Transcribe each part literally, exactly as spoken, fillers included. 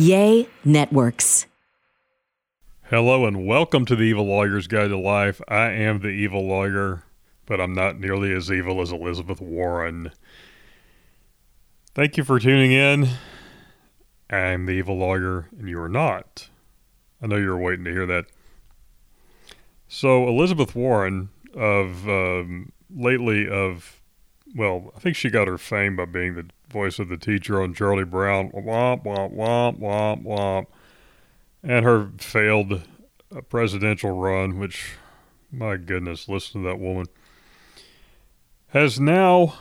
Yay Networks. Hello and welcome to the Evil Lawyer's Guide to Life. I am the evil lawyer, but I'm not nearly as evil as Elizabeth Warren. Thank you for tuning in. I'm the evil lawyer, and you are not. I know you were waiting to hear that. So Elizabeth Warren of um, lately of, well, I think she got her fame by being the voice of the teacher on Charlie Brown. Womp, womp, womp, womp, womp. And her failed presidential run, which, my goodness, listen to that woman, has now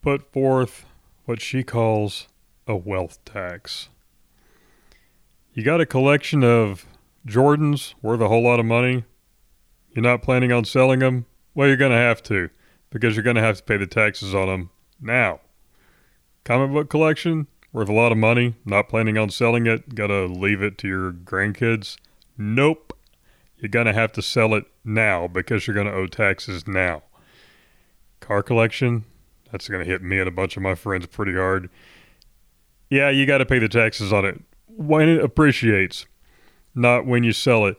put forth what she calls a wealth tax. You got a collection of Jordans worth a whole lot of money. You're not planning on selling them? Well, you're going to have to, because you're going to have to pay the taxes on them now. Comic book collection? Worth a lot of money, not planning on selling it, gotta leave it to your grandkids? Nope. You're gonna have to sell it now because you're gonna owe taxes now. Car collection? That's gonna hit me and a bunch of my friends pretty hard. Yeah, you gotta pay the taxes on it when it appreciates, not when you sell it.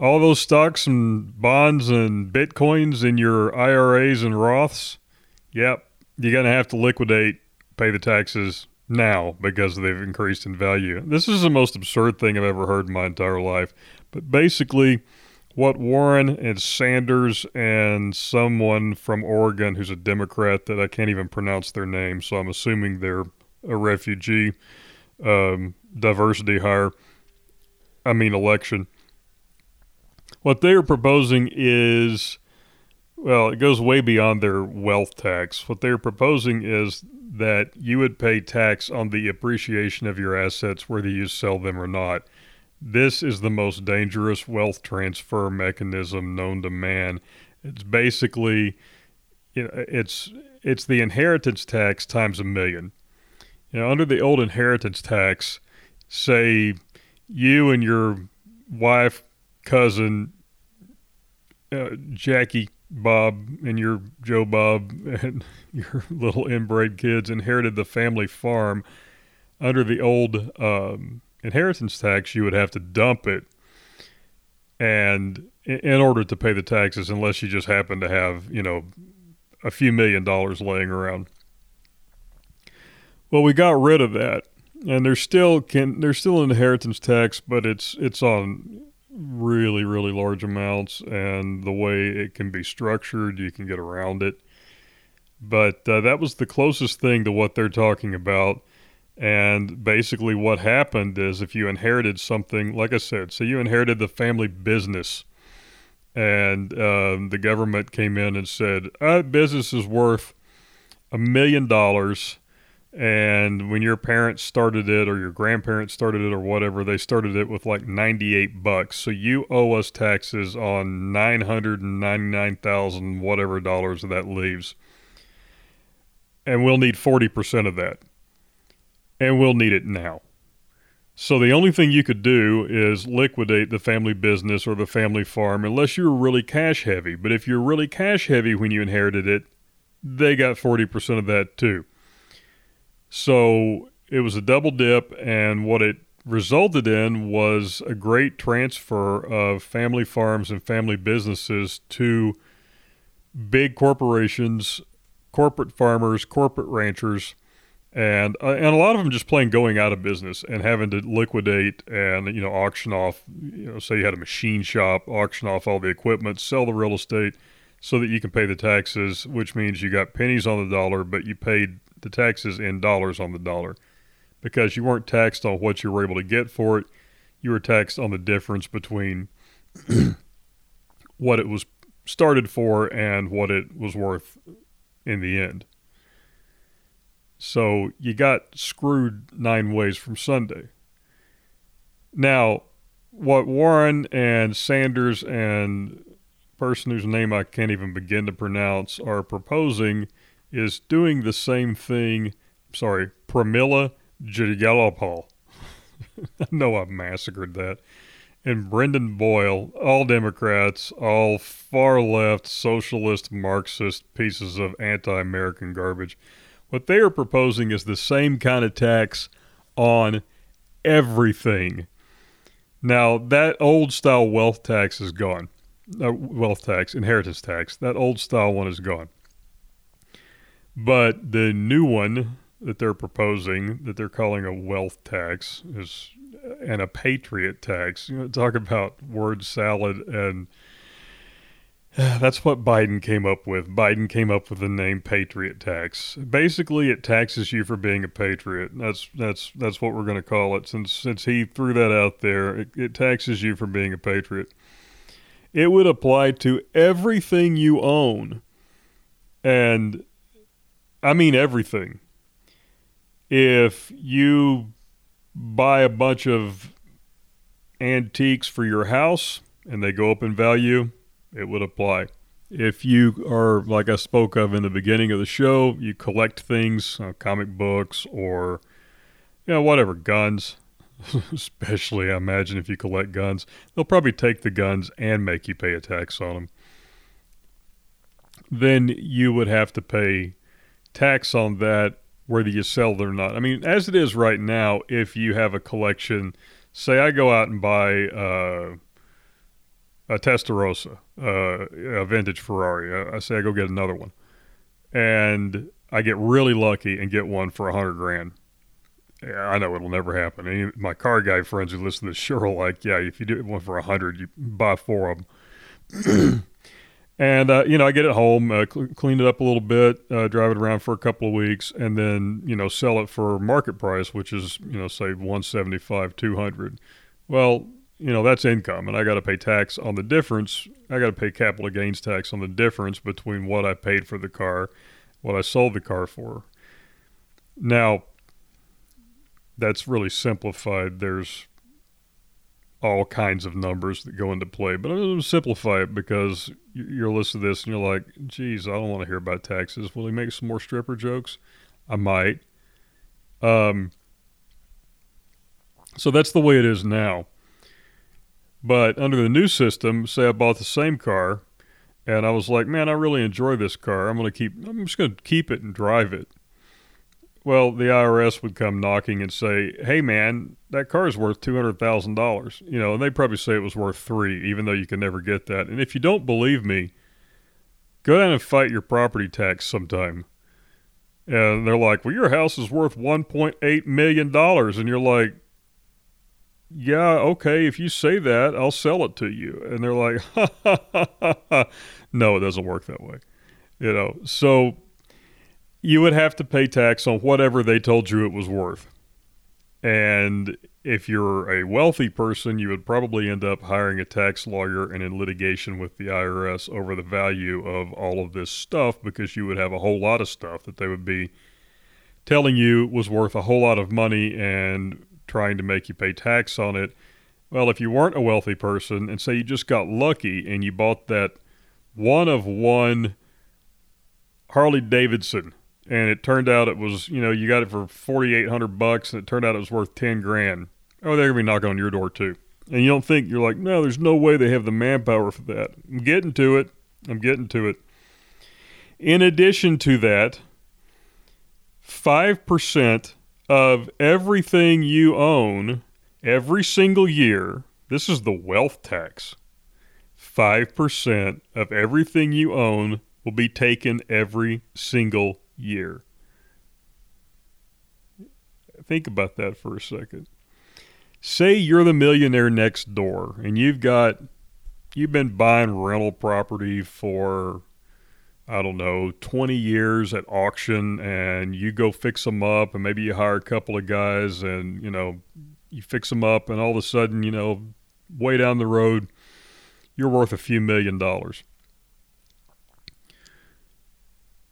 All those stocks and bonds and bitcoins in your I R As and Roths? Yep, you're gonna have to liquidate, pay the taxes now because they've increased in value. This is the most absurd thing I've ever heard in my entire life. But basically, what Warren and Sanders and someone from Oregon who's a Democrat that I can't even pronounce their name, so I'm assuming they're a refugee, um, diversity hire, I mean election. What they are proposing is, well, it goes way beyond their wealth tax. What they're proposing is that you would pay tax on the appreciation of your assets, whether you sell them or not. This is the most dangerous wealth transfer mechanism known to man. It's basically, you know, it's it's the inheritance tax times a million. You know, under the old inheritance tax, say you and your wife, cousin, uh, Jackie, Bob and your Joe Bob and your little inbred kids inherited the family farm. Under the old um, inheritance tax, you would have to dump it and in order to pay the taxes, unless you just happen to have, you know, a few million dollars laying around. Well, we got rid of that, and there's still can there's still an inheritance tax, but it's it's on really, really large amounts, and the way it can be structured, you can get around it. But uh, that was the closest thing to what they're talking about. And basically what happened is if you inherited something, like I said, so you inherited the family business, and um, the government came in and said, uh, business is worth a million dollars. And when your parents started it or your grandparents started it or whatever, they started it with like ninety-eight bucks. So you owe us taxes on nine hundred ninety-nine thousand whatever dollars that leaves. And we'll need forty percent of that. And we'll need it now. So the only thing you could do is liquidate the family business or the family farm unless you're really cash heavy. But if you're really cash heavy when you inherited it, they got forty percent of that too. So it was a double dip, and what it resulted in was a great transfer of family farms and family businesses to big corporations, corporate farmers, corporate ranchers, and uh, and a lot of them just plain going out of business and having to liquidate and, you know, auction off, you know, say you had a machine shop, auction off all the equipment, sell the real estate so that you can pay the taxes, which means you got pennies on the dollar, but you paid the taxes in dollars on the dollar because you weren't taxed on what you were able to get for it. You were taxed on the difference between what it was started for and what it was worth in the end. So you got screwed nine ways from Sunday. Now, what Warren and Sanders and person whose name I can't even begin to pronounce are proposing is doing the same thing. Sorry, Pramila Jayapal. I know I've massacred that. And Brendan Boyle, all Democrats, all far-left, socialist, Marxist pieces of anti-American garbage. What they are proposing is the same kind of tax on everything. Now, that old-style wealth tax is gone. Uh, wealth tax, inheritance tax. That old-style one is gone. But the new one that they're proposing, that they're calling a wealth tax, is and a Patriot Tax. You know, talk about word salad, and uh, that's what Biden came up with. Biden came up with the name Patriot Tax. Basically, it taxes you for being a patriot. That's that's that's what we're going to call it. Since since he threw that out there, it, it taxes you for being a patriot. It would apply to everything you own, and I mean everything. If you buy a bunch of antiques for your house and they go up in value, it would apply. If you are, like I spoke of in the beginning of the show, you collect things, uh, comic books or, you know, whatever, guns, especially I imagine if you collect guns, they'll probably take the guns and make you pay a tax on them. Then you would have to pay tax on that, whether you sell it or not. I mean, as it is right now, if you have a collection, say I go out and buy uh, a Testarossa, uh, a vintage Ferrari. I say I go get another one. And I get really lucky and get one for a hundred grand. Yeah, I know it'll never happen. Any, my car guy friends who listen to the show are like, yeah, if you do one for a hundred, you buy four of them. And, uh, you know, I get it home, uh, cl- clean it up a little bit, uh, drive it around for a couple of weeks, and then, you know, sell it for market price, which is, you know, say one seventy-five, two hundred. Well, you know, that's income, and I got to pay tax on the difference. I got to pay capital gains tax on the difference between what I paid for the car, what I sold the car for. Now, that's really simplified. There's all kinds of numbers that go into play, but I'm going to simplify it because you're listening to this and you're like, geez, I don't want to hear about taxes. Will he make some more stripper jokes? I might. Um, so that's the way it is now. But under the new system, say I bought the same car and I was like, man, I really enjoy this car. I'm going to keep, I'm just going to keep it and drive it. Well, the I R S would come knocking and say, hey, man, that car is worth two hundred thousand dollars. You know, and they probably say it was worth three, even though you can never get that. And if you don't believe me, go down and fight your property tax sometime. And they're like, well, your house is worth one point eight million dollars. And you're like, yeah, okay, if you say that, I'll sell it to you. And they're like, ha, ha, ha, ha, ha. No, it doesn't work that way. You know, so you would have to pay tax on whatever they told you it was worth. And if you're a wealthy person, you would probably end up hiring a tax lawyer and in litigation with the I R S over the value of all of this stuff, because you would have a whole lot of stuff that they would be telling you was worth a whole lot of money and trying to make you pay tax on it. Well, if you weren't a wealthy person and say you just got lucky and you bought that one of one Harley-Davidson, and it turned out it was, you know, you got it for forty-eight hundred bucks, and it turned out it was worth ten grand. Oh, they're going to be knocking on your door, too. And you don't think, you're like, no, there's no way they have the manpower for that. I'm getting to it. I'm getting to it. In addition to that, five percent of everything you own every single year, this is the wealth tax, five percent of everything you own will be taken every single year. year. Think about that for a second. Say you're the millionaire next door and you've got, you've been buying rental property for, I don't know, twenty years at auction, and you go fix them up, and maybe you hire a couple of guys and, you know, you fix them up, and all of a sudden, you know, way down the road, you're worth a few million dollars.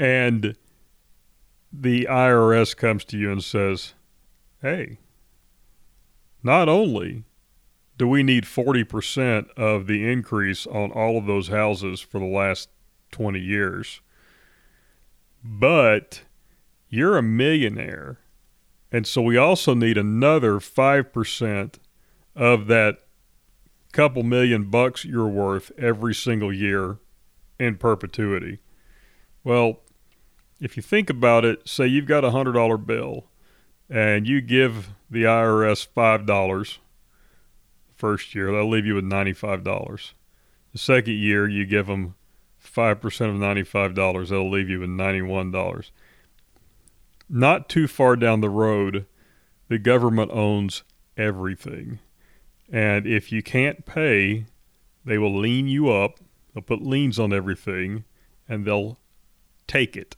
And the I R S comes to you and says, hey, not only do we need forty percent of the increase on all of those houses for the last twenty years, but you're a millionaire, and so we also need another five percent of that couple million bucks you're worth every single year in perpetuity. Well, if you think about it, say you've got a one hundred dollar bill and you give the I R S five dollars first year, they'll leave you with ninety-five dollars. The second year, you give them five percent of ninety-five dollars, they'll leave you with ninety-one dollars. Not too far down the road, the government owns everything. And if you can't pay, they will lien you up. They'll put liens on everything, and they'll take it.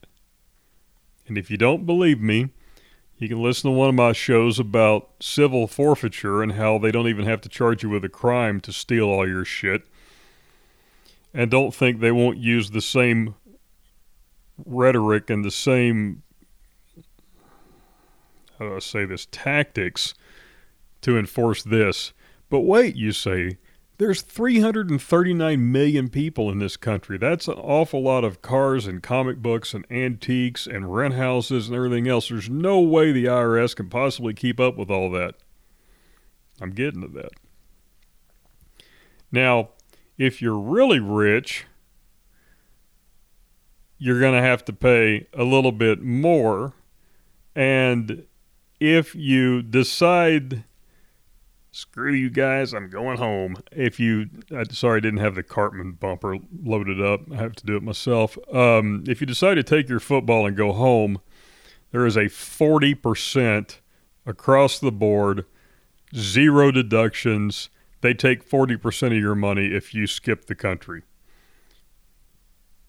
And if you don't believe me, you can listen to one of my shows about civil forfeiture and how they don't even have to charge you with a crime to steal all your shit. And don't think they won't use the same rhetoric and the same, how do I say this, tactics to enforce this. But wait, you say, there's three hundred thirty-nine million people in this country. That's an awful lot of cars and comic books and antiques and rent houses and everything else. There's no way the I R S can possibly keep up with all that. I'm getting to that. Now, if you're really rich, you're going to have to pay a little bit more. And if you decide, screw you guys, I'm going home. If you, sorry, I didn't have the Cartman bumper loaded up. I have to do it myself. Um, if you decide to take your football and go home, there is a forty percent across the board, zero deductions. They take forty percent of your money if you skip the country.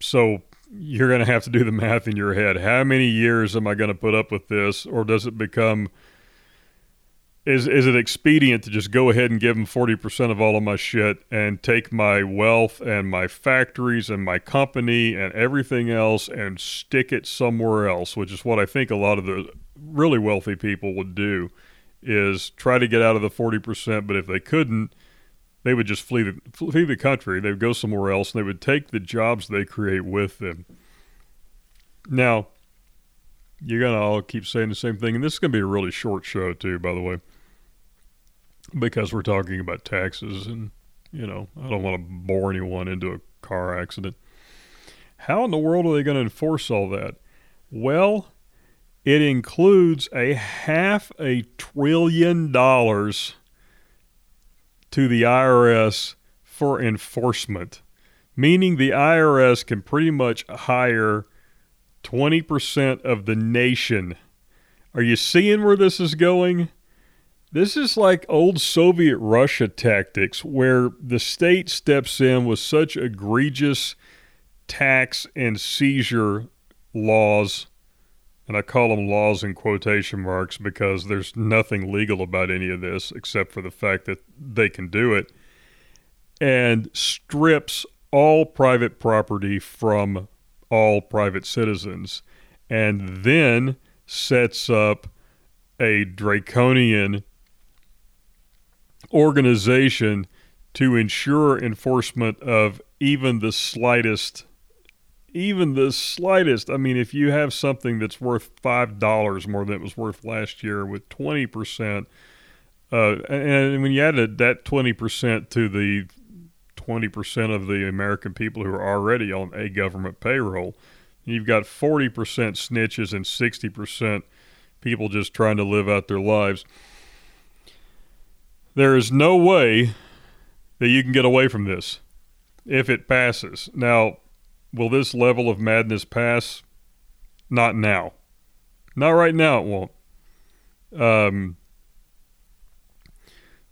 So you're going to have to do the math in your head. How many years am I going to put up with this? Or does it become, Is is it expedient to just go ahead and give them forty percent of all of my shit and take my wealth and my factories and my company and everything else and stick it somewhere else, which is what I think a lot of the really wealthy people would do, is try to get out of the forty percent, but if they couldn't, they would just flee the, flee the country. They would go somewhere else, and they would take the jobs they create with them. Now, you're going to all keep saying the same thing, and this is going to be a really short show, too, by the way, because we're talking about taxes, and, you know, I don't want to bore anyone into a car accident. How in the world are they going to enforce all that? Well, it includes a half a trillion dollars to the I R S for enforcement, meaning the I R S can pretty much hire twenty percent of the nation. Are you seeing where this is going? This is like old Soviet Russia tactics where the state steps in with such egregious tax and seizure laws, and I call them laws in quotation marks because there's nothing legal about any of this except for the fact that they can do it, and strips all private property from all private citizens, and then sets up a draconian organization to ensure enforcement of even the slightest, even the slightest. I mean, if you have something that's worth five dollars more than it was worth last year with twenty percent, uh, and when you added that twenty percent to the twenty percent of the American people who are already on a government payroll, you've got forty percent snitches and sixty percent people just trying to live out their lives. There is no way that you can get away from this if it passes. Now, will this level of madness pass? Not now. Not right now, it won't. Um...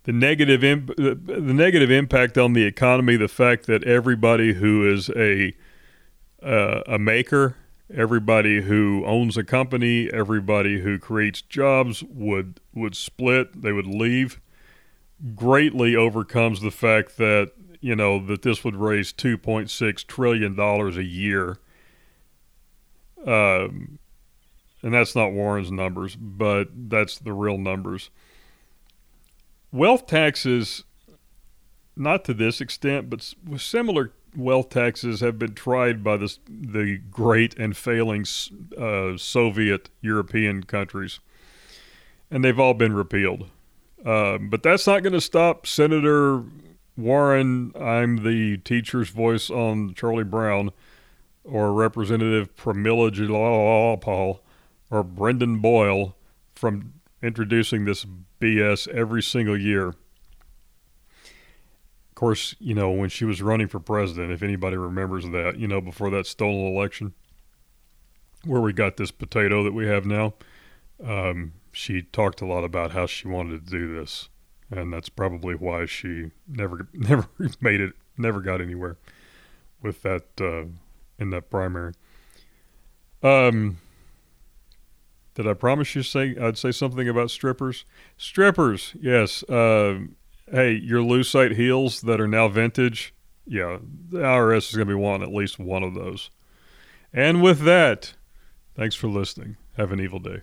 The negative, imp- the negative impact on the economy, the fact that everybody who is a uh, a maker, everybody who owns a company, everybody who creates jobs would would split, they would leave, greatly overcomes the fact that, you know, that this would raise two point six trillion dollars a year. Um, and that's not Warren's numbers, but that's the real numbers. Wealth taxes, not to this extent, but similar wealth taxes have been tried by the, the great and failing uh, Soviet European countries, and they've all been repealed. Uh, but that's not going to stop Senator Warren, I'm the teacher's voice on Charlie Brown, or Representative Pramila Jayapal, or Brendan Boyle, from introducing this B S every single year. Of course, you know, when she was running for president, if anybody remembers that, you know, before that stolen election where we got this potato that we have now, um, she talked a lot about how she wanted to do this. And that's probably why she never, never made it, never got anywhere with that, uh, in that primary. Um, did I promise you say, I'd say something about strippers? Strippers, yes. Uh, hey, your lucite heels that are now vintage, yeah, the I R S is going to be wanting at least one of those. And with that, thanks for listening. Have an evil day.